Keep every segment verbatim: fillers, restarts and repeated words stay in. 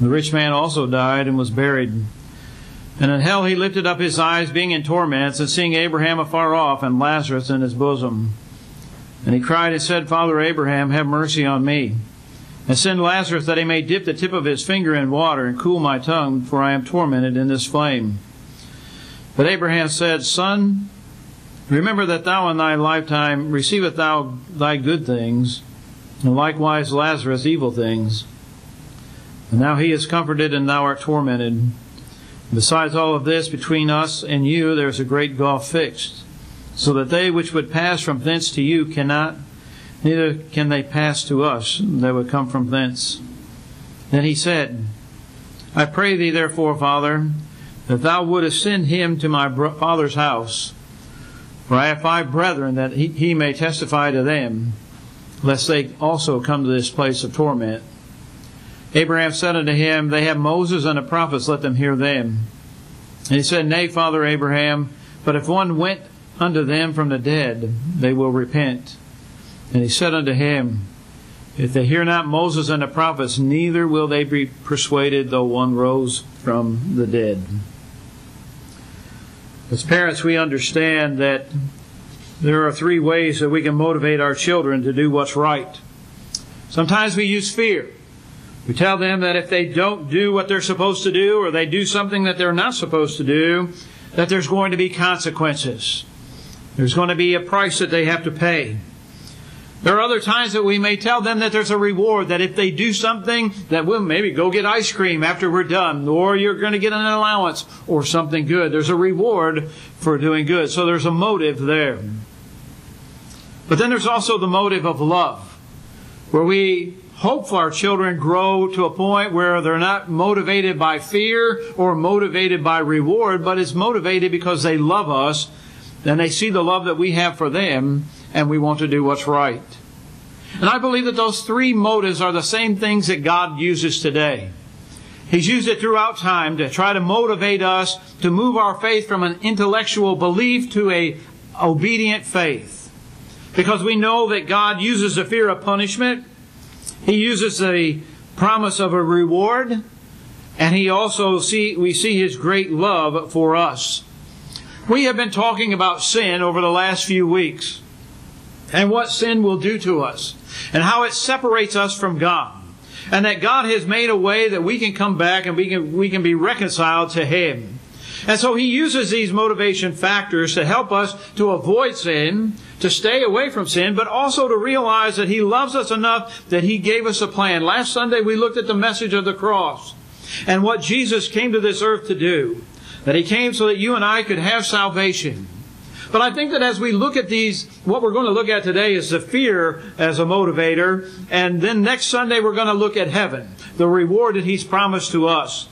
The rich man also died and was buried. And in hell he lifted up his eyes, being in torments, and seeing Abraham afar off, and Lazarus in his bosom. And he cried and said, Father Abraham, have mercy on me, and send Lazarus that he may dip the tip of his finger in water and cool my tongue, for I am tormented in this flame. But Abraham said, Son, remember that thou in thy lifetime receivest thou thy good things, and likewise Lazarus evil things. And now he is comforted, and thou art tormented. Besides all of this, between us and you there is a great gulf fixed, so that they which would pass from thence to you cannot, neither can they pass to us that would come from thence. Then he said, I pray thee therefore, Father, that thou wouldest send him to my father's house, for I have five brethren, that he, he may testify to them, lest they also come to this place of torment. Abraham said unto him, They have Moses and the prophets, let them hear them. And he said, Nay, Father Abraham, but if one went unto them from the dead, they will repent. And he said unto him, If they hear not Moses and the prophets, neither will they be persuaded, though one rose from the dead. As parents, we understand that there are three ways that we can motivate our children to do what's right. Sometimes we use fear. We tell them that if they don't do what they're supposed to do, or they do something that they're not supposed to do, that there's going to be consequences. There's going to be a price that they have to pay. There are other times that we may tell them that there's a reward, that if they do something, that we'll maybe go get ice cream after we're done, or you're going to get an allowance or something good. There's a reward for doing good. So there's a motive there. But then there's also the motive of love, where we hope our children grow to a point where they're not motivated by fear or motivated by reward, but it's motivated because they love us and they see the love that we have for them, and we want to do what's right. And I believe that those three motives are the same things that God uses today. He's used it throughout time to try to motivate us to move our faith from an intellectual belief to an obedient faith. Because we know that God uses the fear of punishment, He uses the promise of a reward, and He also see we see His great love for us. We have been talking about sin over the last few weeks, and what sin will do to us, and how it separates us from God, and that God has made a way that we can come back and we can we can be reconciled to Him. And so He uses these motivation factors to help us to avoid sin, to stay away from sin, but also to realize that He loves us enough that He gave us a plan. Last Sunday we looked at the message of the cross and what Jesus came to this earth to do, that He came so that you and I could have salvation. But I think that as we look at these, what we're going to look at today is the fear as a motivator, and then next Sunday we're going to look at heaven, the reward that He's promised to us.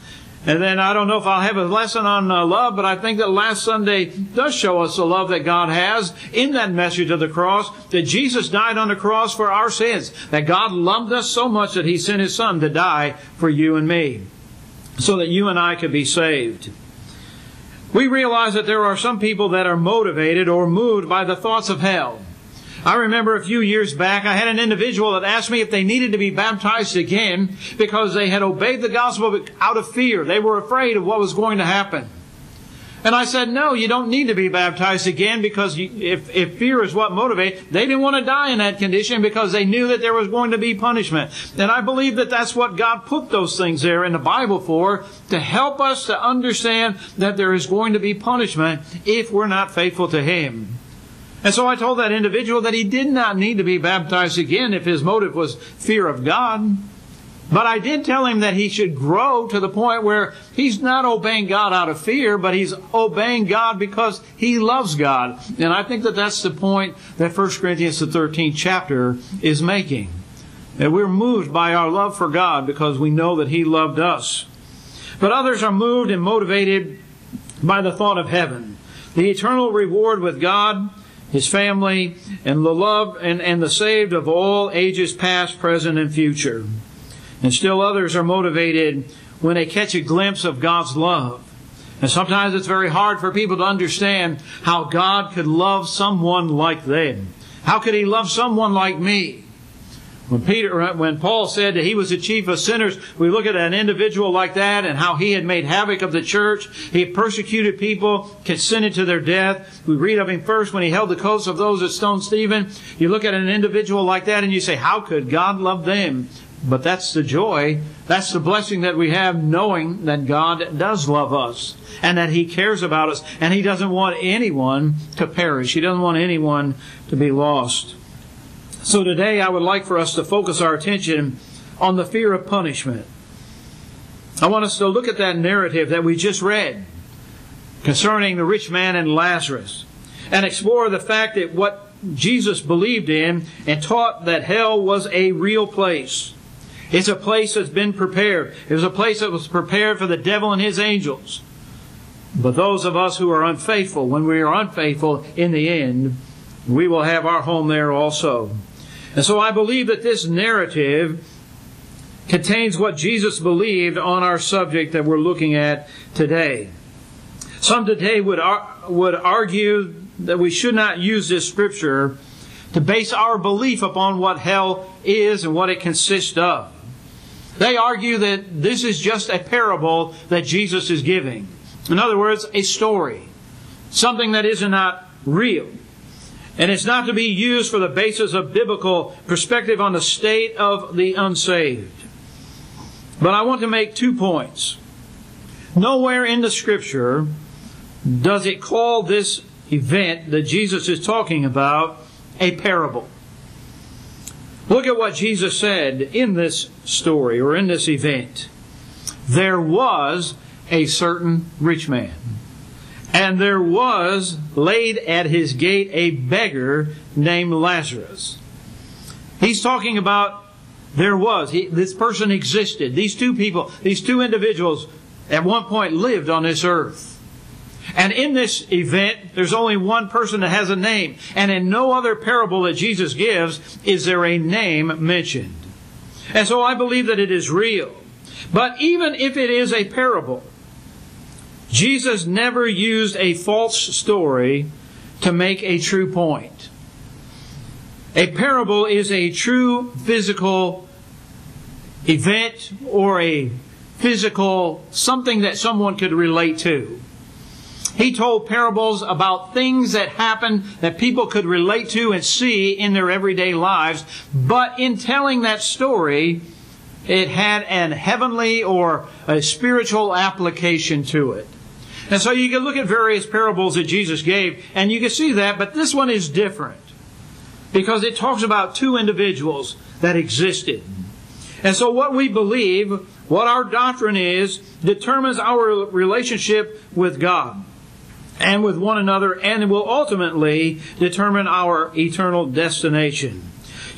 And then I don't know if I'll have a lesson on uh, love, but I think that last Sunday does show us the love that God has in that message of the cross, that Jesus died on the cross for our sins, that God loved us so much that He sent His Son to die for you and me, so that you and I could be saved. We realize that there are some people that are motivated or moved by the thoughts of hell. I remember a few years back, I had an individual that asked me if they needed to be baptized again because they had obeyed the gospel out of fear. They were afraid of what was going to happen. And I said, no, you don't need to be baptized again, because if, if fear is what motivates, they didn't want to die in that condition because they knew that there was going to be punishment. And I believe that that's what God put those things there in the Bible for, to help us to understand that there is going to be punishment if we're not faithful to Him. And so I told that individual that he did not need to be baptized again if his motive was fear of God. But I did tell him that he should grow to the point where he's not obeying God out of fear, but he's obeying God because he loves God. And I think that that's the point that First Corinthians the thirteenth chapter is making. That we're moved by our love for God because we know that He loved us. But others are moved and motivated by the thought of heaven, the eternal reward with God, His family, and the loved and, and the saved of all ages past, present, and future. And still others are motivated when they catch a glimpse of God's love. And sometimes it's very hard for people to understand how God could love someone like them. How could He love someone like me? When Peter, when Paul said that he was the chief of sinners, we look at an individual like that and how he had made havoc of the church. He persecuted people, consented to their death. We read of him first when he held the coats of those that stoned Stephen. You look at an individual like that and you say, how could God love them? But that's the joy. That's the blessing that we have, knowing that God does love us and that He cares about us. And He doesn't want anyone to perish. He doesn't want anyone to be lost. So today I would like for us to focus our attention on the fear of punishment. I want us to look at that narrative that we just read concerning the rich man and Lazarus, and explore the fact that what Jesus believed in and taught, that hell was a real place. It's a place that's been prepared. It was a place that was prepared for the devil and his angels. But those of us who are unfaithful, when we are unfaithful, in the end, we will have our home there also. And so I believe that this narrative contains what Jesus believed on our subject that we're looking at today. Some today would ar- would argue that we should not use this scripture to base our belief upon what hell is and what it consists of. They argue that this is just a parable that Jesus is giving. In other words, a story, something that is not real. And it's not to be used for the basis of biblical perspective on the state of the unsaved. But I want to make two points. Nowhere in the Scripture does it call this event that Jesus is talking about a parable. Look at what Jesus said in this story, or in this event. There was a certain rich man, and there was laid at his gate a beggar named Lazarus. He's talking about there was. He, this person existed. These two people, these two individuals at one point lived on this earth. And in this event, there's only one person that has a name. And in no other parable that Jesus gives is there a name mentioned. And so I believe that it is real. But even if it is a parable, Jesus never used a false story to make a true point. A parable is a true physical event, or a physical something that someone could relate to. He told parables about things that happened that people could relate to and see in their everyday lives. But in telling that story, it had an heavenly or a spiritual application to it. And so you can look at various parables that Jesus gave, and you can see that, but this one is different, because it talks about two individuals that existed. And so what we believe, what our doctrine is, determines our relationship with God and with one another, and it will ultimately determine our eternal destination.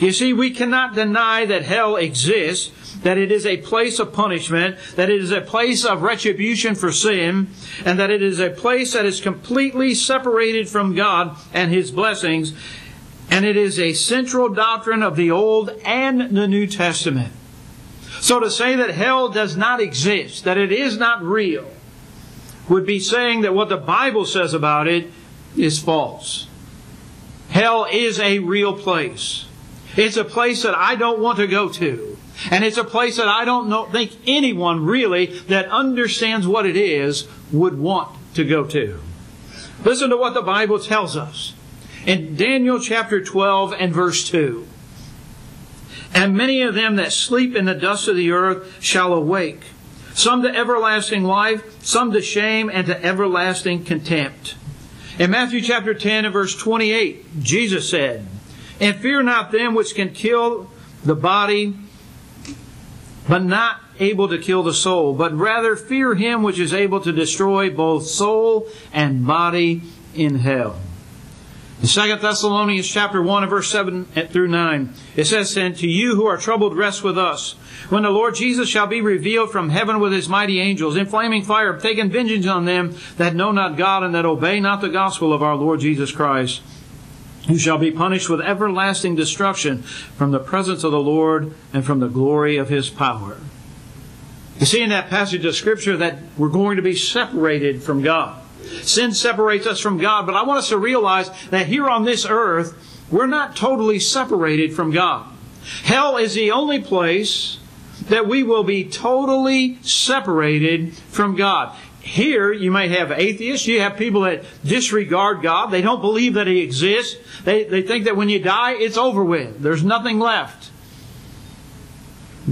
You see, we cannot deny that hell exists, that it is a place of punishment, that it is a place of retribution for sin, and that it is a place that is completely separated from God and His blessings, and it is a central doctrine of the Old and the New Testament. So to say that hell does not exist, that it is not real, would be saying that what the Bible says about it is false. Hell is a real place. It's a place that I don't want to go to. And it's a place that I don't know, think anyone really that understands what it is would want to go to. Listen to what the Bible tells us. In Daniel chapter twelve and verse two. And many of them that sleep in the dust of the earth shall awake, some to everlasting life, some to shame and to everlasting contempt. In Matthew chapter ten and verse twenty-eight, Jesus said, And fear not them which can kill the body, but not able to kill the soul, but rather fear Him which is able to destroy both soul and body in hell. In Second Thessalonians chapter one and verse seven through nine, it says, "And to you who are troubled, rest with us, when the Lord Jesus shall be revealed from heaven with his mighty angels, in flaming fire, taking vengeance on them that know not God, and that obey not the gospel of our Lord Jesus Christ, who shall be punished with everlasting destruction from the presence of the Lord and from the glory of his power." You see in that passage of Scripture that we're going to be separated from God. Sin separates us from God, but I want us to realize that here on this earth, we're not totally separated from God. Hell is the only place that we will be totally separated from God. Here, you might have atheists, you have people that disregard God, they don't believe that He exists, they, they think that when you die, it's over with, there's nothing left.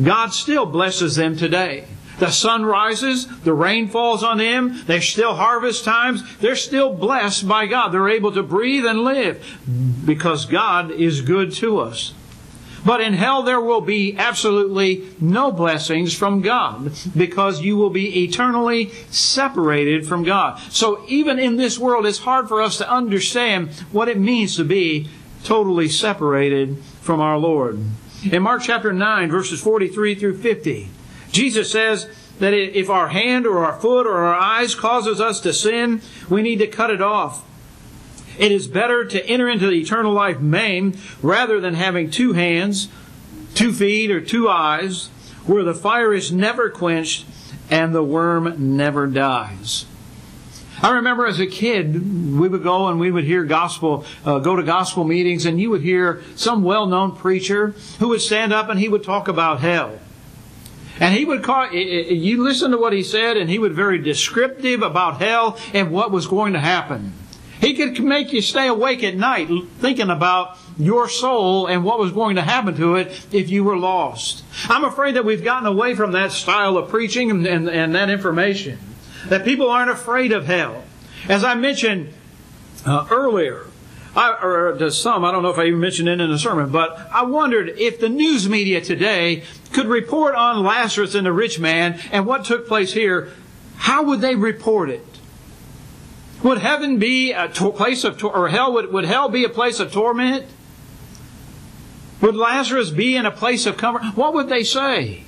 God still blesses them today. The sun rises, the rain falls on them, there's still harvest times, they're still blessed by God. They're able to breathe and live because God is good to us. But in hell there will be absolutely no blessings from God because you will be eternally separated from God. So even in this world, it's hard for us to understand what it means to be totally separated from our Lord. In Mark chapter nine, verses forty-three through fifty, Jesus says that if our hand or our foot or our eyes causes us to sin, we need to cut it off. It is better to enter into the eternal life maimed rather than having two hands, two feet, or two eyes, where the fire is never quenched and the worm never dies. I remember as a kid, we would go and we would hear gospel, uh, go to gospel meetings, and you would hear some well-known preacher who would stand up and he would talk about hell. And he would call, you listen to what he said, and he was very descriptive about hell and what was going to happen. He could make you stay awake at night thinking about your soul and what was going to happen to it if you were lost. I'm afraid that we've gotten away from that style of preaching and, and, and that information. That people aren't afraid of hell. As I mentioned uh, earlier, I, or to some, I don't know if I even mentioned it in the sermon, but I wondered if the news media today could report on Lazarus and the rich man and what took place here, how would they report it? Would heaven be a place of, or hell, would, would hell be a place of torment? Would Lazarus be in a place of comfort? What would they say?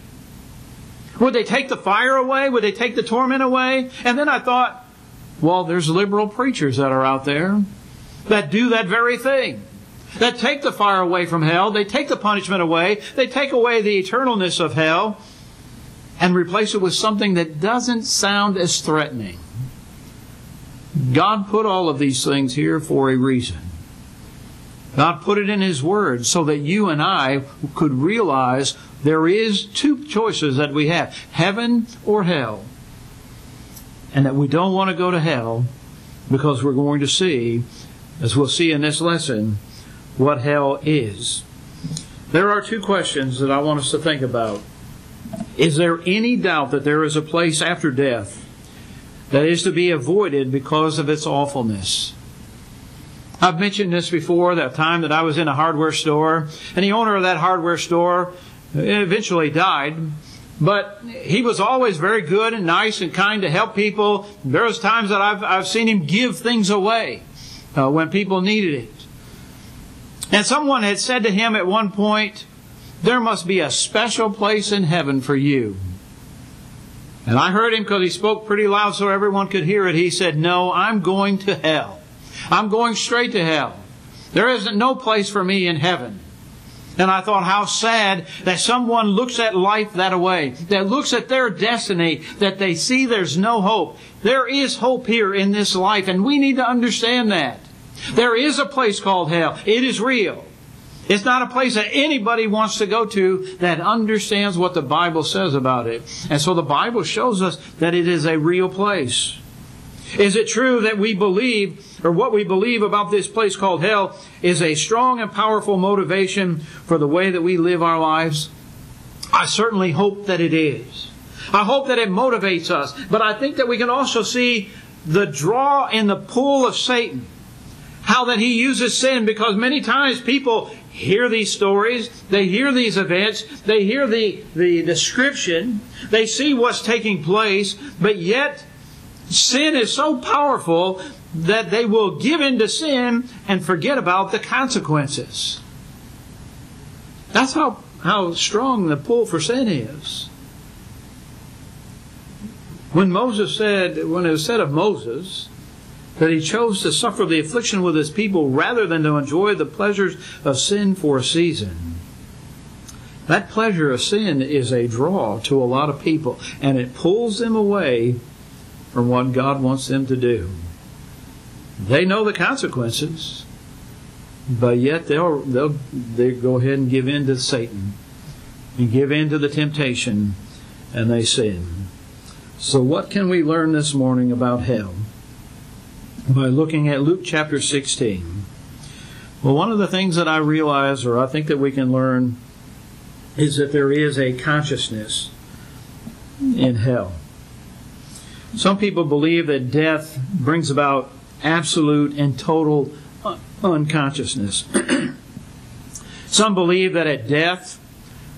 Would they take the fire away? Would they take the torment away? And then I thought, well, there's liberal preachers that are out there that do that very thing. That take the fire away from hell. They take the punishment away. They take away the eternalness of hell and replace it with something that doesn't sound as threatening. God put all of these things here for a reason. God put it in His Word so that you and I could realize there is two choices that we have, heaven or hell, and that we don't want to go to hell because we're going to see, as we'll see in this lesson, what hell is. There are two questions that I want us to think about. Is there any doubt that there is a place after death that is to be avoided because of its awfulness? I've mentioned this before, that time that I was in a hardware store, and the owner of that hardware store eventually died, but he was always very good and nice and kind to help people. There was times that I've, I've seen him give things away uh, when people needed it. And someone had said to him at one point, "There must be a special place in heaven for you." And I heard him because he spoke pretty loud so everyone could hear it. He said, "No, I'm going to hell. I'm going straight to hell. There isn't no place for me in heaven." And I thought, how sad that someone looks at life that way, that looks at their destiny, that they see there's no hope. There is hope here in this life, and we need to understand that. There is a place called hell. It is real. It's not a place that anybody wants to go to that understands what the Bible says about it. And so the Bible shows us that it is a real place. Is it true that we believe, or what we believe about this place called hell, is a strong and powerful motivation for the way that we live our lives? I certainly hope that it is. I hope that it motivates us. But I think that we can also see the draw and the pull of Satan. How that he uses sin, because many times people hear these stories, they hear these events, they hear the, the description, they see what's taking place, but yet sin is so powerful that they will give in to sin and forget about the consequences. That's how, how strong the pull for sin is. When Moses said, when it was said of Moses that he chose to suffer the affliction with his people rather than to enjoy the pleasures of sin for a season. That pleasure of sin is a draw to a lot of people, and it pulls them away from what God wants them to do. They know the consequences, but yet they'll, they'll, they'll go ahead and give in to Satan and give in to the temptation, and they sin. So what can we learn this morning about hell? By looking at Luke chapter sixteen. Well, one of the things that I realize, or I think that we can learn, is that there is a consciousness in hell. Some people believe that death brings about absolute and total un- unconsciousness. Some believe that at death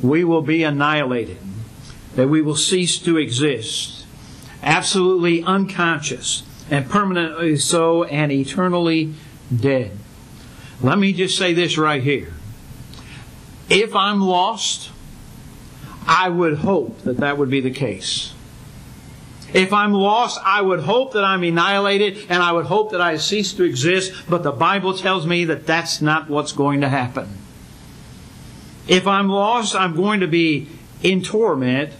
we will be annihilated, that we will cease to exist, absolutely unconscious, and permanently so, and eternally dead. Let me just say this right here. If I'm lost, I would hope that that would be the case. If I'm lost, I would hope that I'm annihilated, and I would hope that I cease to exist, but the Bible tells me that that's not what's going to happen. If I'm lost, I'm going to be in torment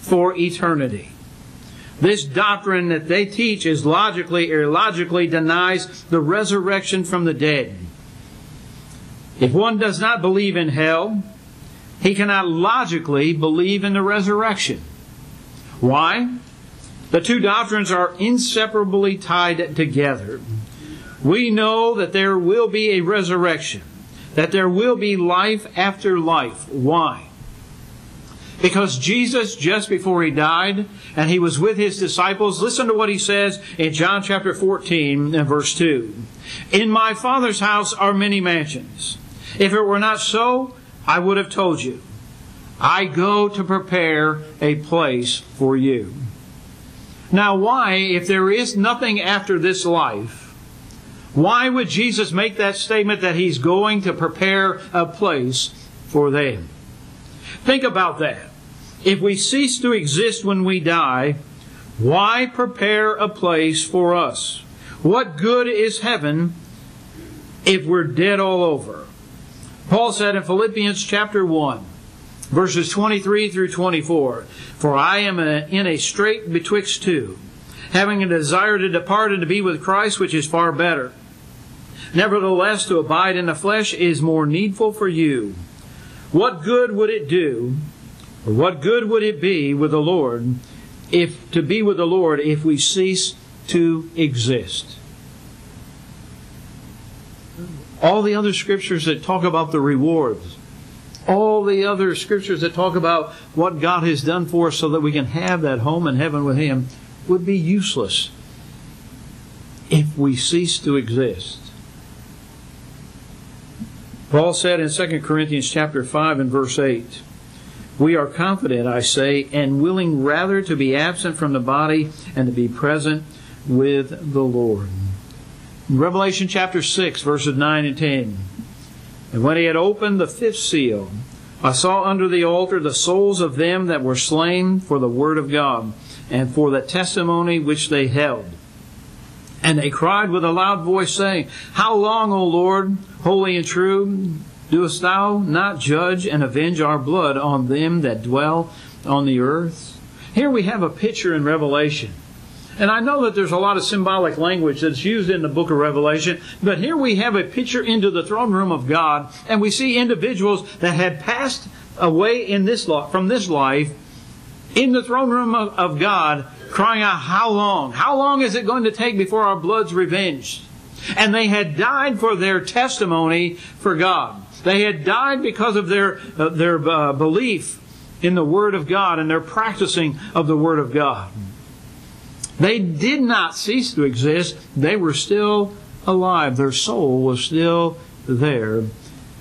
for eternity. This doctrine that they teach is logically or illogically denies the resurrection from the dead. If one does not believe in hell, he cannot logically believe in the resurrection. Why? The two doctrines are inseparably tied together. We know that there will be a resurrection, that there will be life after life. Why? Because Jesus, just before he died, and he was with his disciples, listen to what he says in John chapter fourteen and verse two. In my Father's house are many mansions. If it were not so, I would have told you. I go to prepare a place for you. Now why, if there is nothing after this life, why would Jesus make that statement that he's going to prepare a place for them? Think about that. If we cease to exist when we die, why prepare a place for us? What good is heaven if we're dead all over? Paul said in Philippians chapter one, verses twenty-three through twenty-four, for I am in a strait betwixt two, having a desire to depart and to be with Christ, which is far better. Nevertheless, to abide in the flesh is more needful for you. What good would it do, or what good would it be with the Lord, if to be with the Lord if we cease to exist? All the other scriptures that talk about the rewards, all the other scriptures that talk about what God has done for us so that we can have that home in heaven with Him would be useless if we cease to exist. Paul said in Second Corinthians chapter five and verse eight, we are confident, I say, and willing rather to be absent from the body and to be present with the Lord. In Revelation chapter six, verses nine and ten, and when he had opened the fifth seal, I saw under the altar the souls of them that were slain for the word of God and for the testimony which they held. And they cried with a loud voice, saying, how long, O Lord, holy and true, doest thou not judge and avenge our blood on them that dwell on the earth? Here we have a picture in Revelation. And I know that there's a lot of symbolic language that's used in the book of Revelation, but here we have a picture into the throne room of God, and we see individuals that had passed away in this life, from this life in the throne room of, of God, crying out, how long? How long is it going to take before our blood's revenged? And they had died for their testimony for God. They had died because of their, uh, their uh, belief in the Word of God and their practicing of the Word of God. They did not cease to exist. They were still alive. Their soul was still there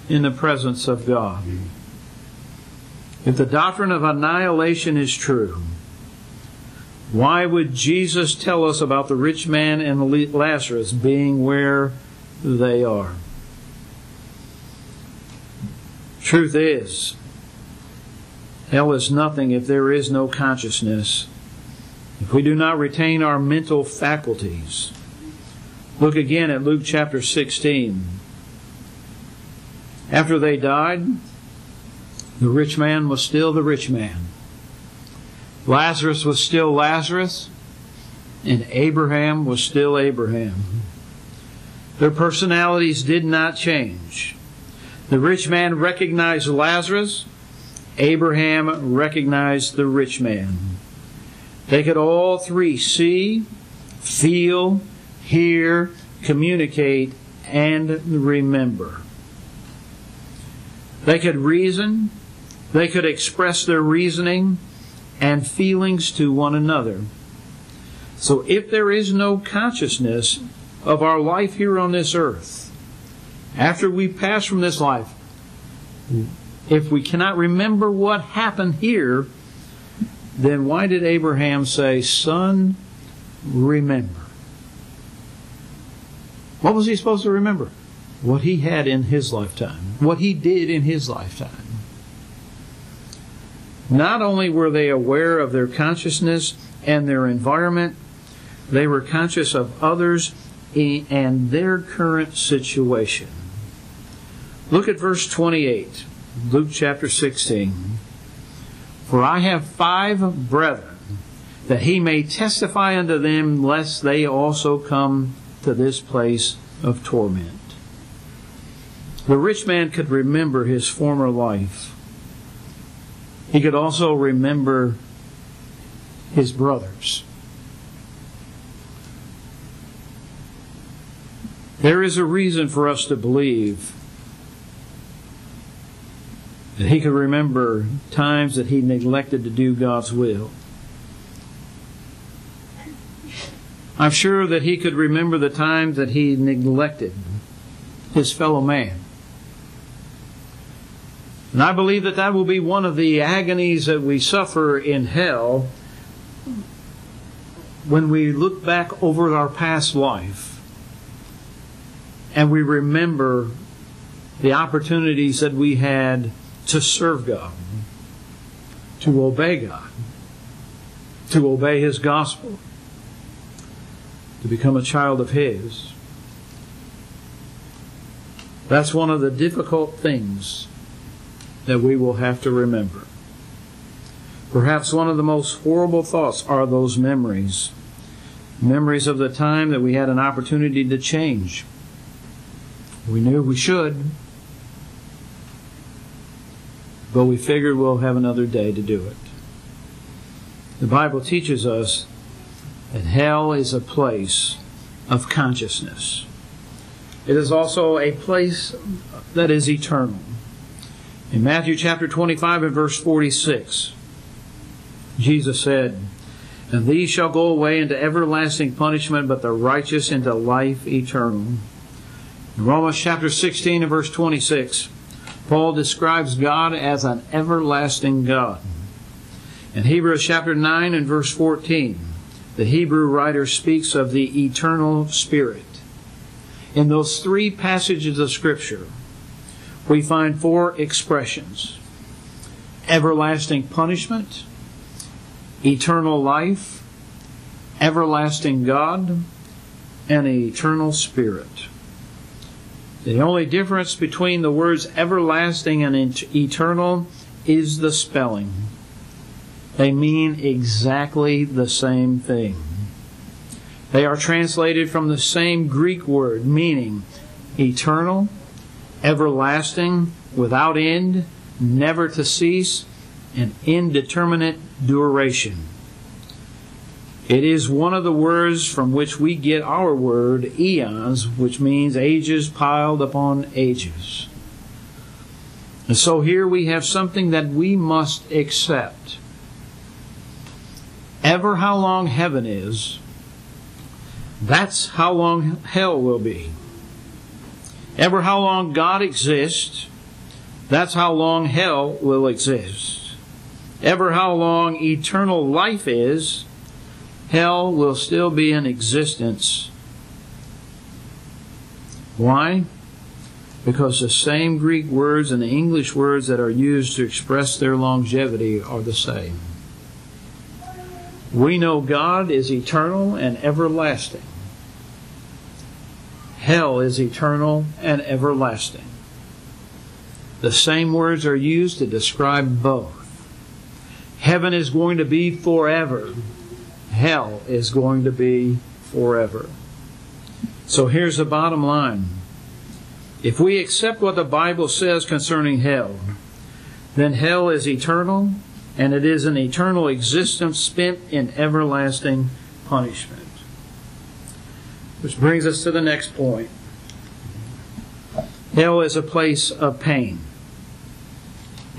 in the presence of God. If the doctrine of annihilation is true, Why would Jesus tell us about the rich man and Lazarus being where they are? Truth is, hell is nothing if there is no consciousness, if we do not retain our mental faculties. Look again at Luke chapter sixteen. After they died, the rich man was still the rich man. Lazarus was still Lazarus, and Abraham was still Abraham. Their personalities did not change. The rich man recognized Lazarus. Abraham recognized the rich man. They could all three see, feel, hear, communicate, and remember. They could reason. They could express their reasoning and feelings to one another. So if there is no consciousness of our life here on this earth, after we pass from this life, if we cannot remember what happened here, then why did Abraham say, "Son, remember"? What was he supposed to remember? What he had in his lifetime. What he did in his lifetime. Not only were they aware of their consciousness and their environment, they were conscious of others and their current situation. Look at verse twenty-eight, Luke chapter sixteen. "For I have five brethren, that he may testify unto them, lest they also come to this place of torment." The rich man could remember his former life. He could also remember his brothers. There is a reason for us to believe that he could remember times that he neglected to do God's will. I'm sure that he could remember the times that he neglected his fellow man. And I believe that that will be one of the agonies that we suffer in hell when we look back over our past life and we remember the opportunities that we had to serve God, to obey God, to obey His gospel, to become a child of His. That's one of the difficult things that we will have to remember. Perhaps one of the most horrible thoughts are those memories. Memories of the time that we had an opportunity to change. We knew we should, but we figured we'll have another day to do it. The Bible teaches us that hell is a place of consciousness. It is also a place that is eternal. In Matthew chapter twenty-five and verse forty-six, Jesus said, "And these shall go away into everlasting punishment, but the righteous into life eternal." In Romans chapter sixteen and verse twenty-six, Paul describes God as an everlasting God. In Hebrews chapter nine and verse fourteen, the Hebrew writer speaks of the eternal Spirit. In those three passages of Scripture, we find four expressions: everlasting punishment, eternal life, everlasting God, and eternal Spirit. The only difference between the words everlasting and eternal is the spelling. They mean exactly the same thing. They are translated from the same Greek word, meaning eternal, everlasting, without end, never to cease, and indeterminate duration. It is one of the words from which we get our word eons, which means ages piled upon ages. And so here we have something that we must accept. Ever how long heaven is, that's how long hell will be. Ever how long God exists, that's how long hell will exist. Ever how long eternal life is, hell will still be in existence. Why? Because the same Greek words and the English words that are used to express their longevity are the same. We know God is eternal and everlasting. Hell is eternal and everlasting. The same words are used to describe both. Heaven is going to be forever. Hell is going to be forever. So here's the bottom line. If we accept what the Bible says concerning hell, then hell is eternal, and it is an eternal existence spent in everlasting punishment. Which brings us to the next point. Hell is a place of pain.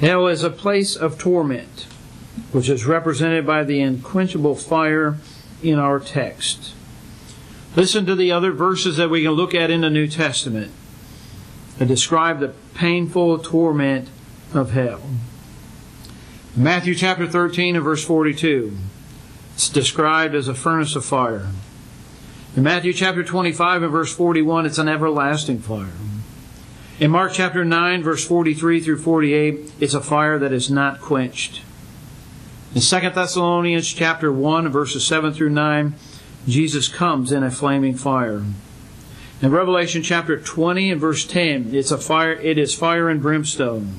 Hell is a place of torment, which is represented by the unquenchable fire in our text. Listen to the other verses that we can look at in the New Testament that describe the painful torment of hell. Matthew chapter thirteen and verse forty-two. It's described as a furnace of fire. In Matthew chapter twenty-five and verse forty-one, it's an everlasting fire. In Mark chapter nine, verse forty-three through forty-eight, it's a fire that is not quenched. In Second Thessalonians chapter one, verses seven through nine, Jesus comes in a flaming fire. In Revelation chapter twenty and verse ten, it's a fire, it is fire and brimstone.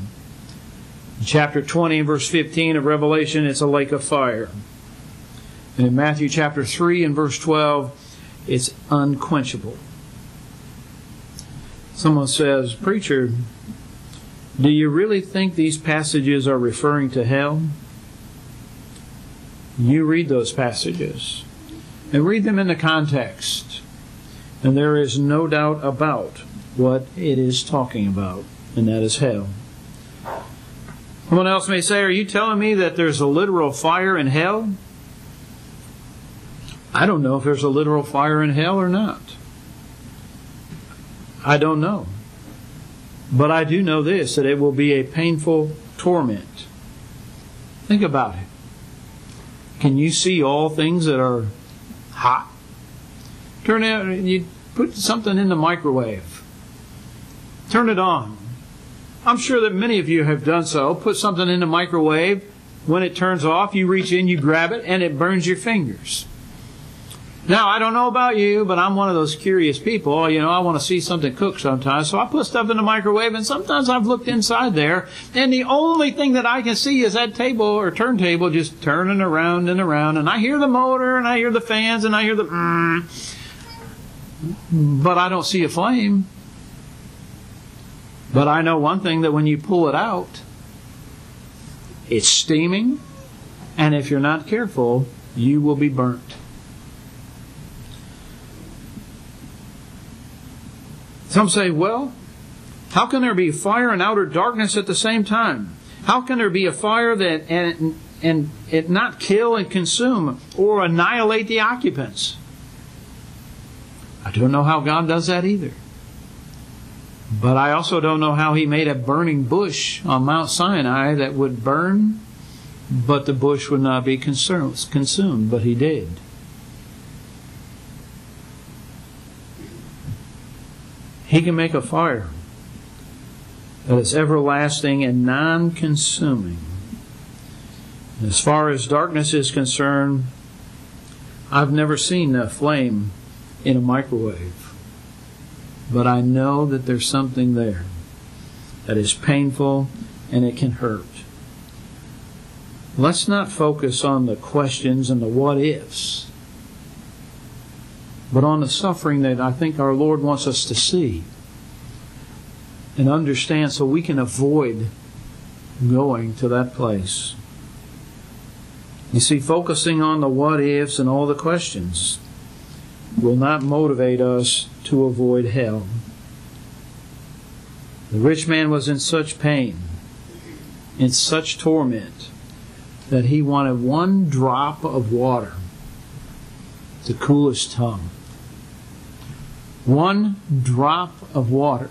In chapter twenty and verse fifteen of Revelation, it's a lake of fire. And in Matthew chapter three and verse twelve, it's unquenchable. Someone says, "Preacher, do you really think these passages are referring to hell?" You read those passages and read them in the context, and there is no doubt about what it is talking about, and that is hell. Someone else may say, "Are you telling me that there's a literal fire in hell?" I don't know if there's a literal fire in hell or not. I don't know. But I do know this, that it will be a painful torment. Think about it. Can you see all things that are hot? Turn out, you put something in the microwave. Turn it on. I'm sure that many of you have done so. Put something in the microwave. When it turns off, you reach in, you grab it, and it burns your fingers. Now, I don't know about you, but I'm one of those curious people. You know, I want to see something cooked sometimes. So I put stuff in the microwave, and sometimes I've looked inside there, and the only thing that I can see is that table or turntable just turning around and around. And I hear the motor, and I hear the fans, and I hear the... Mm, but I don't see a flame. But I know one thing, that when you pull it out, it's steaming, and if you're not careful, you will be burnt. Some say, "Well, how can there be fire and outer darkness at the same time? How can there be a fire that and and it not kill and consume or annihilate the occupants?" I don't know how God does that either. But I also don't know how He made a burning bush on Mount Sinai that would burn, but the bush would not be consumed, but He did. He can make a fire that is everlasting and non-consuming. As far as darkness is concerned, I've never seen a flame in a microwave. But I know that there's something there that is painful and it can hurt. Let's not focus on the questions and the what ifs, but on the suffering that I think our Lord wants us to see and understand so we can avoid going to that place. You see, focusing on the what-ifs and all the questions will not motivate us to avoid hell. The rich man was in such pain, in such torment, that he wanted one drop of water to cool his tongue. One drop of water.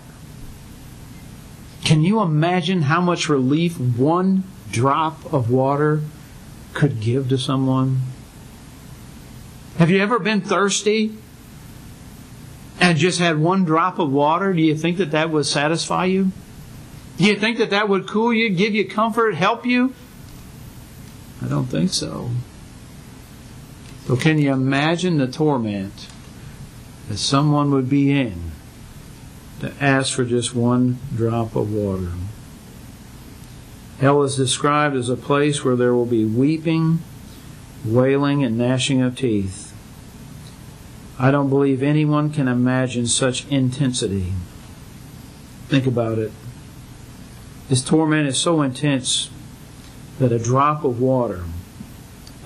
Can you imagine how much relief one drop of water could give to someone? Have you ever been thirsty and just had one drop of water? Do you think that that would satisfy you? Do you think that that would cool you, give you comfort, help you? I don't think so. So can you imagine the torment that someone would be in to ask for just one drop of water? Hell is described as a place where there will be weeping, wailing, and gnashing of teeth. I don't believe anyone can imagine such intensity. Think about it. This torment is so intense that a drop of water,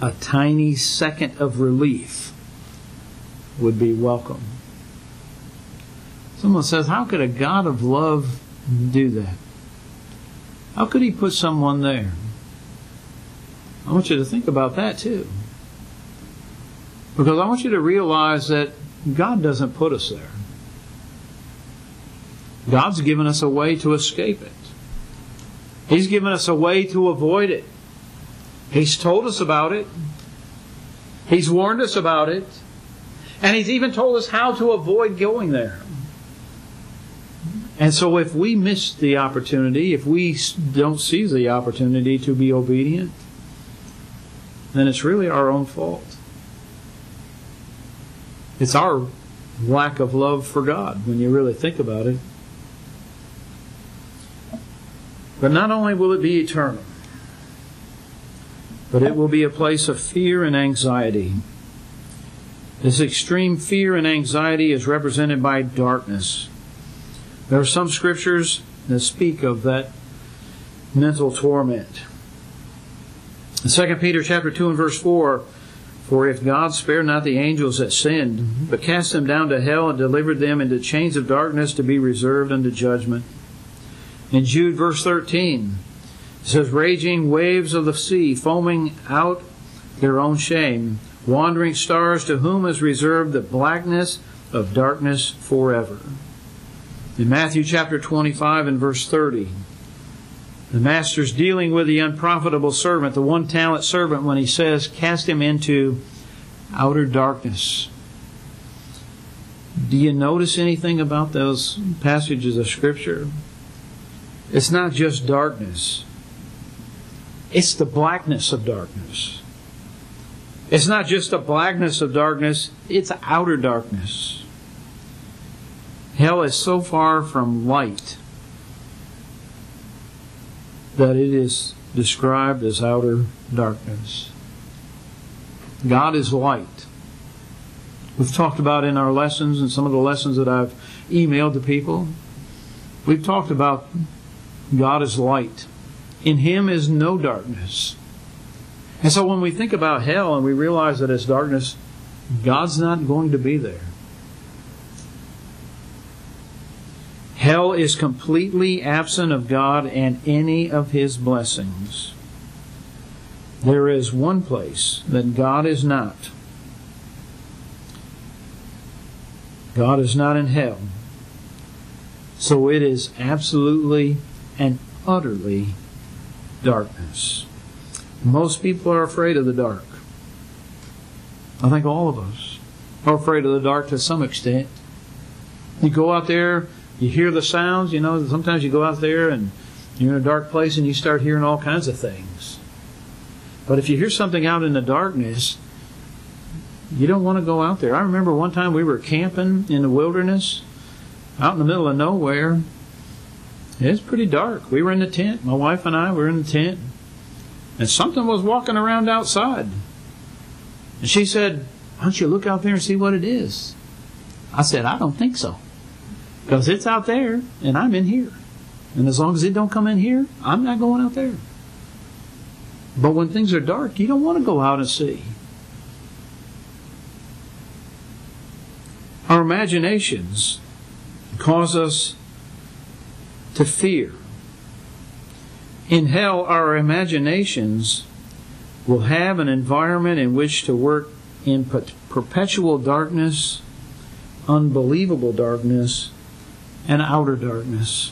a tiny second of relief, would be welcome. Someone says, how could a God of love do that? How could He put someone there? I want you to think about that too. Because I want you to realize that God doesn't put us there. God's given us a way to escape it. He's given us a way to avoid it. He's told us about it. He's warned us about it. And He's even told us how to avoid going there. And so if we miss the opportunity, if we don't seize the opportunity to be obedient, then it's really our own fault. It's our lack of love for God when you really think about it. But not only will it be eternal, but it will be a place of fear and anxiety. This extreme fear and anxiety is represented by darkness. There are some scriptures that speak of that mental torment. In Second Peter chapter two and verse four, for if God spared not the angels that sinned, but cast them down to hell and delivered them into chains of darkness to be reserved unto judgment. In Jude verse thirteen, it says, raging waves of the sea, foaming out their own shame, wandering stars to whom is reserved the blackness of darkness forever. In Matthew chapter twenty-five and verse thirty, the master's dealing with the unprofitable servant, the one talent servant, when he says, cast him into outer darkness. Do you notice anything about those passages of Scripture? It's not just darkness. It's the blackness of darkness. It's not just the blackness of darkness, it's outer darkness. Hell is so far from light that it is described as outer darkness. God is light. We've talked about in our lessons and some of the lessons that I've emailed to people, we've talked about God is light. In Him is no darkness. And so when we think about hell and we realize that it's darkness, God's not going to be there. Hell is completely absent of God and any of His blessings. There is one place that God is not. God is not in hell. So it is absolutely and utterly darkness. Most people are afraid of the dark. I think all of us are afraid of the dark to some extent. You go out there, you hear the sounds, you know, sometimes you go out there and you're in a dark place and you start hearing all kinds of things. But if you hear something out in the darkness, you don't want to go out there. I remember one time we were camping in the wilderness, out in the middle of nowhere. It was pretty dark. We were in the tent. My wife and I were in the tent. And something was walking around outside. And she said, why don't you look out there and see what it is? I said, I don't think so. Because it's out there and I'm in here. And as long as it don't come in here, I'm not going out there. But when things are dark, you don't want to go out and see. Our imaginations cause us to fear. In hell, our imaginations will have an environment in which to work in perpetual darkness, unbelievable darkness, and outer darkness.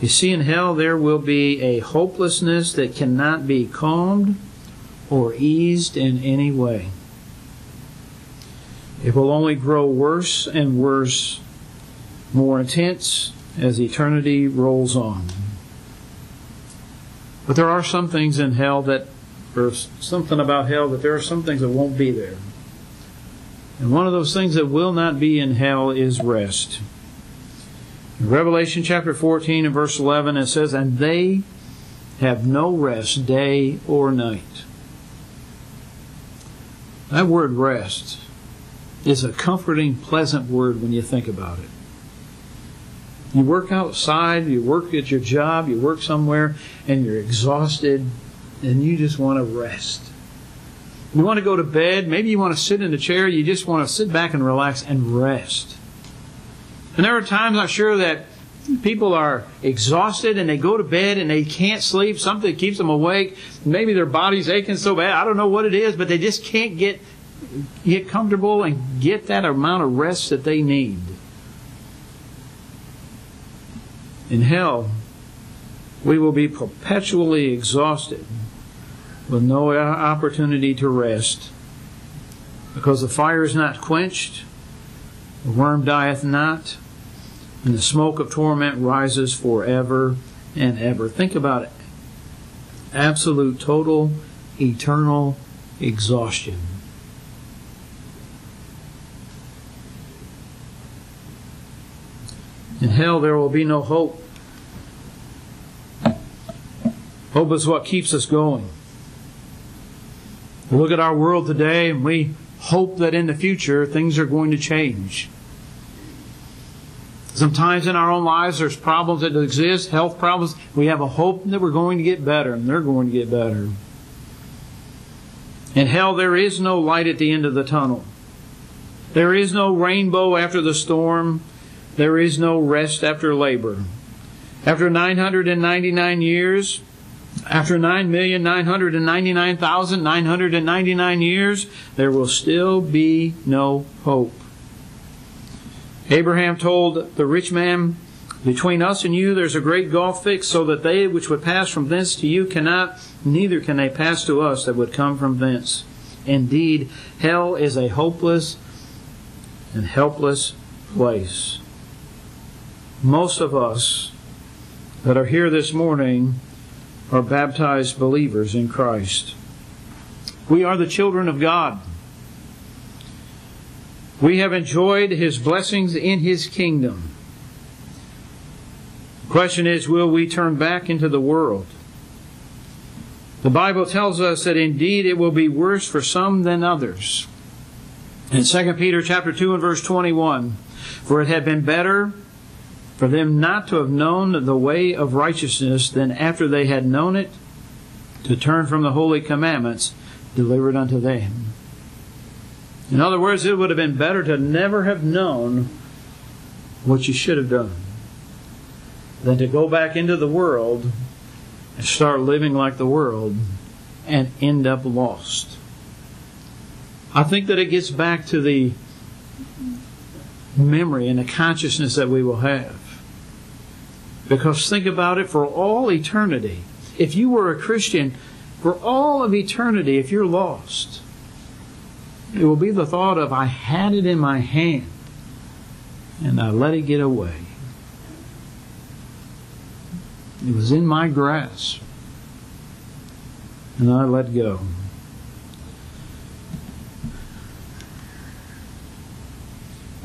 You see, in hell there will be a hopelessness that cannot be calmed or eased in any way. It will only grow worse and worse, more intense as eternity rolls on. But there are some things in hell that, or something about hell, that there are some things that won't be there. And one of those things that will not be in hell is rest. In Revelation chapter fourteen and verse eleven, it says, "And they have no rest day or night." That word rest is a comforting, pleasant word when you think about it. You work outside, you work at your job, you work somewhere, and you're exhausted, and you just want to rest. You want to go to bed, maybe you want to sit in a chair, you just want to sit back and relax and rest. And there are times, I'm sure, that people are exhausted and they go to bed and they can't sleep. Something keeps them awake. Maybe their body's aching so bad. I don't know what it is, but they just can't get, get comfortable and get that amount of rest that they need. In hell, we will be perpetually exhausted with no opportunity to rest, because the fire is not quenched, the worm dieth not, and the smoke of torment rises forever and ever. Think about it. Absolute, total, eternal exhaustion. In hell, there will be no hope. Hope is what keeps us going. We look at our world today and we hope that in the future things are going to change. Sometimes in our own lives there's problems that exist, health problems. We have a hope that we're going to get better, and they're going to get better. In hell, there is no light at the end of the tunnel. There is no rainbow after the storm. There is no rest after labor. After nine hundred ninety-nine years, after nine million nine hundred ninety-nine thousand nine hundred ninety-nine years, there will still be no hope. Abraham told the rich man, "Between us and you there is a great gulf fixed, so that they which would pass from thence to you cannot, neither can they pass to us that would come from thence." Indeed, hell is a hopeless and helpless place. Most of us that are here this morning are baptized believers in Christ. We are the children of God. We have enjoyed His blessings in His kingdom. The question is, will we turn back into the world? The Bible tells us that indeed it will be worse for some than others. In Second Peter chapter two and verse twenty-one, "For it had been better for them not to have known the way of righteousness than after they had known it to turn from the holy commandments delivered unto them." In other words, it would have been better to never have known what you should have done than to go back into the world and start living like the world and end up lost. I think that it gets back to the memory and the consciousness that we will have. Because think about it, for all eternity, if you were a Christian, for all of eternity, if you're lost, it will be the thought of, "I had it in my hand and I let it get away. It was in my grasp and I let go."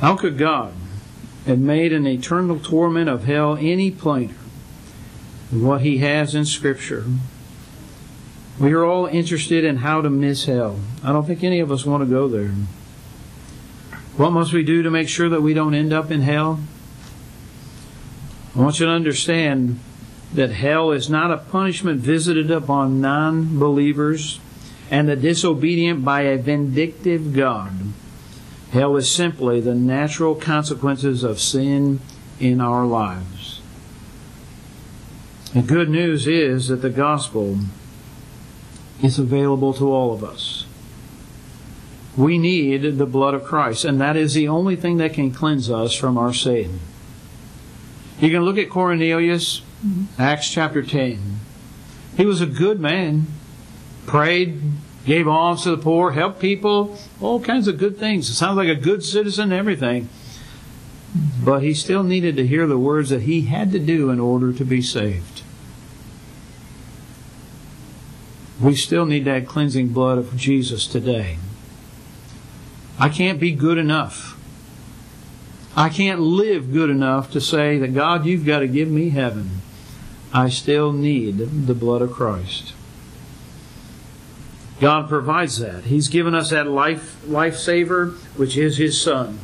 How could God have made an eternal torment of hell any plainer than what He has in Scripture? We are all interested in how to miss hell. I don't think any of us want to go there. What must we do to make sure that we don't end up in hell? I want you to understand that hell is not a punishment visited upon non-believers and the disobedient by a vindictive God. Hell is simply the natural consequences of sin in our lives. The good news is that the gospel is available to all of us. We need the blood of Christ, and that is the only thing that can cleanse us from our sin. You can look at Cornelius, Acts chapter ten. He was a good man, prayed, Gave alms to the poor, helped people, all kinds of good things. It sounds like a good citizen, everything. But he still needed to hear the words that he had to do in order to be saved. We still need that cleansing blood of Jesus today. I can't be good enough. I can't live good enough to say that, God, you've got to give me heaven. I still need the blood of Christ. God provides that. He's given us that life, life saver, which is His Son.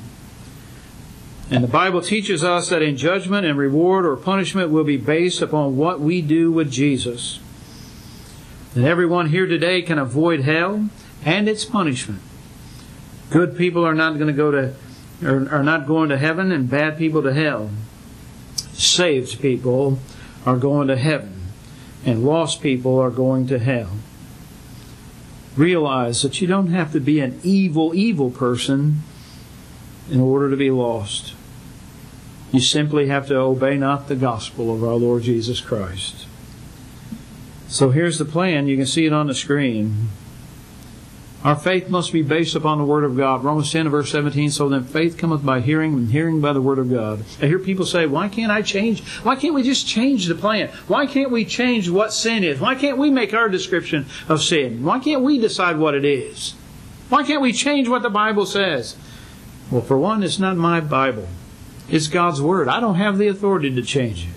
And the Bible teaches us that in judgment and reward or punishment will be based upon what we do with Jesus. That everyone here today can avoid hell and its punishment. Good people are not going to go to, are, are not going to heaven, and bad people to hell. Saved people are going to heaven, and lost people are going to hell. Realize that you don't have to be an evil, evil person in order to be lost. You simply have to obey not the gospel of our Lord Jesus Christ. So here's the plan. You can see it on the screen. Our faith must be based upon the Word of God. Romans ten, verse seventeen, so then faith cometh by hearing, and hearing by the Word of God. I hear people say, why can't I change? Why can't we just change the plan? Why can't we change what sin is? Why can't we make our description of sin? Why can't we decide what it is? Why can't we change what the Bible says? Well, for one, it's not my Bible. It's God's Word. I don't have the authority to change it.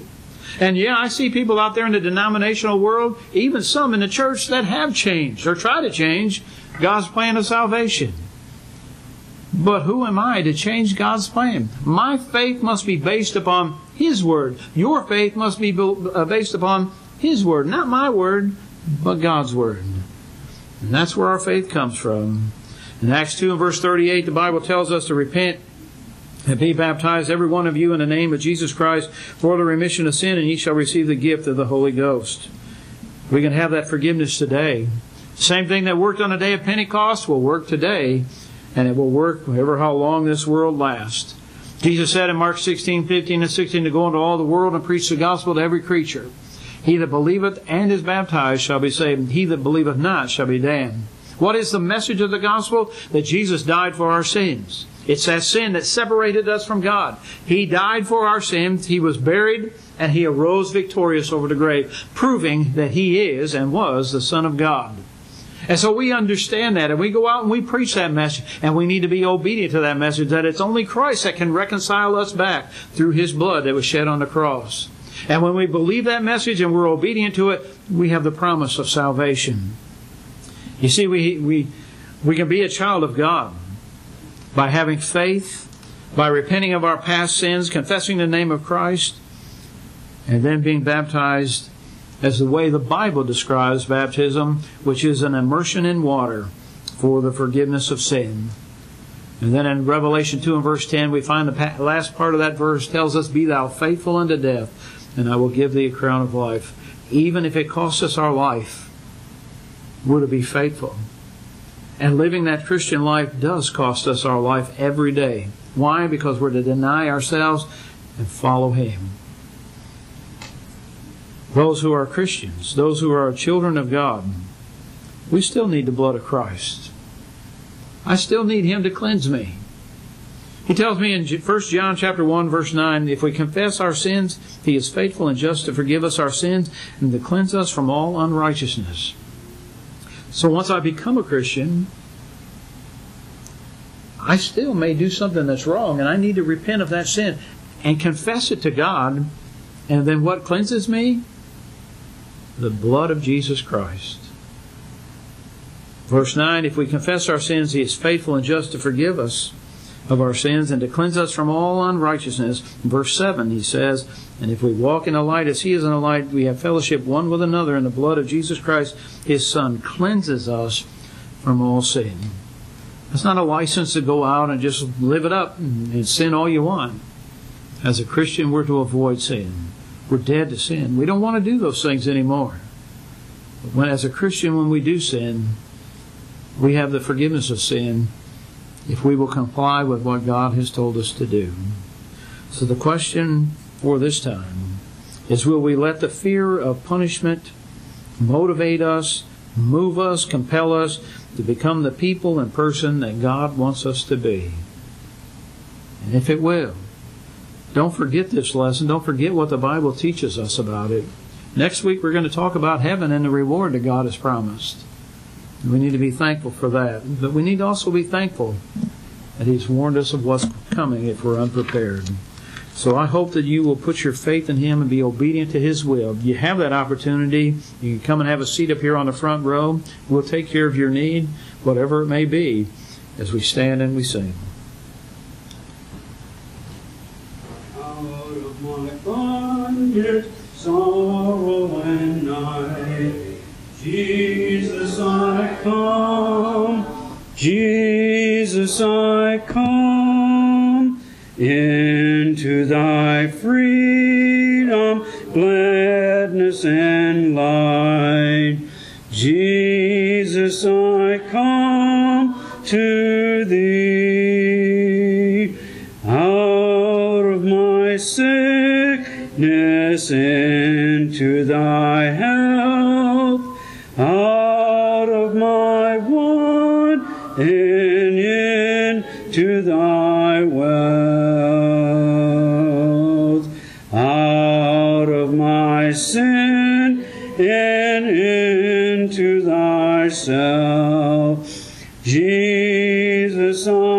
And yeah, I see people out there in the denominational world, even some in the church, that have changed or try to change God's plan of salvation. But who am I to change God's plan? My faith must be based upon His Word. Your faith must be based upon His Word. Not my Word, but God's Word. And that's where our faith comes from. In Acts two and verse thirty-eight, the Bible tells us to repent and be baptized, every one of you, in the name of Jesus Christ for the remission of sin, and ye shall receive the gift of the Holy Ghost. We can have that forgiveness today. Same thing that worked on the day of Pentecost will work today, and it will work wherever how long this world lasts. Jesus said in Mark sixteen, fifteen and sixteen, to go into all the world and preach the gospel to every creature. He that believeth and is baptized shall be saved, and he that believeth not shall be damned. What is the message of the gospel? That Jesus died for our sins. It's that sin that separated us from God. He died for our sins. He was buried, and He arose victorious over the grave, proving that He is and was the Son of God. And so we understand that, and we go out and we preach that message, and we need to be obedient to that message, that it's only Christ that can reconcile us back through His blood that was shed on the cross. And when we believe that message and we're obedient to it, we have the promise of salvation. You see, we, we, we can be a child of God by having faith, by repenting of our past sins, confessing the name of Christ, and then being baptized as the way the Bible describes baptism, which is an immersion in water for the forgiveness of sin. And then in Revelation two and verse ten, we find the last part of that verse tells us, be thou faithful unto death, and I will give thee a crown of life. Even if it costs us our life, we're to be faithful. And living that Christian life does cost us our life every day. Why? Because we're to deny ourselves and follow Him. Those who are Christians, those who are children of God, we still need the blood of Christ. I still need Him to cleanse me. He tells me in First John chapter one, verse nine, if we confess our sins, He is faithful and just to forgive us our sins and to cleanse us from all unrighteousness. So once I become a Christian, I still may do something that's wrong, and I need to repent of that sin and confess it to God. And then what cleanses me? The blood of Jesus Christ. Verse nine, if we confess our sins, He is faithful and just to forgive us of our sins and to cleanse us from all unrighteousness. Verse seven, he says, and if we walk in the light as He is in the light, we have fellowship one with another, and the blood of Jesus Christ, His Son, cleanses us from all sin. That's not a license to go out and just live it up and sin all you want. As a Christian, we're to avoid sin. We're dead to sin. We don't want to do those things anymore. But when, as a Christian, when we do sin, we have the forgiveness of sin if we will comply with what God has told us to do. So the question for this time is, will we let the fear of punishment motivate us move us, compel us to become the people and person that God wants us to be. And if it will, don't forget this lesson. Don't forget what the Bible teaches us about it. Next week we're going to talk about heaven and the reward that God has promised. We need to be thankful for that. But we need to also be thankful that He's warned us of what's coming if we're unprepared. So I hope that you will put your faith in Him and be obedient to His will. You have that opportunity. You can come and have a seat up here on the front row. We'll take care of your need, whatever it may be, as we stand and we sing. Out of my abundant sorrow and night, Jesus, I come. Jesus, I come. Into thy freedom, gladness and light. Jesus, I come to thee. Out of my sickness into thy health. Out of my want and into thy wealth. Sin and into thyself, Jesus. I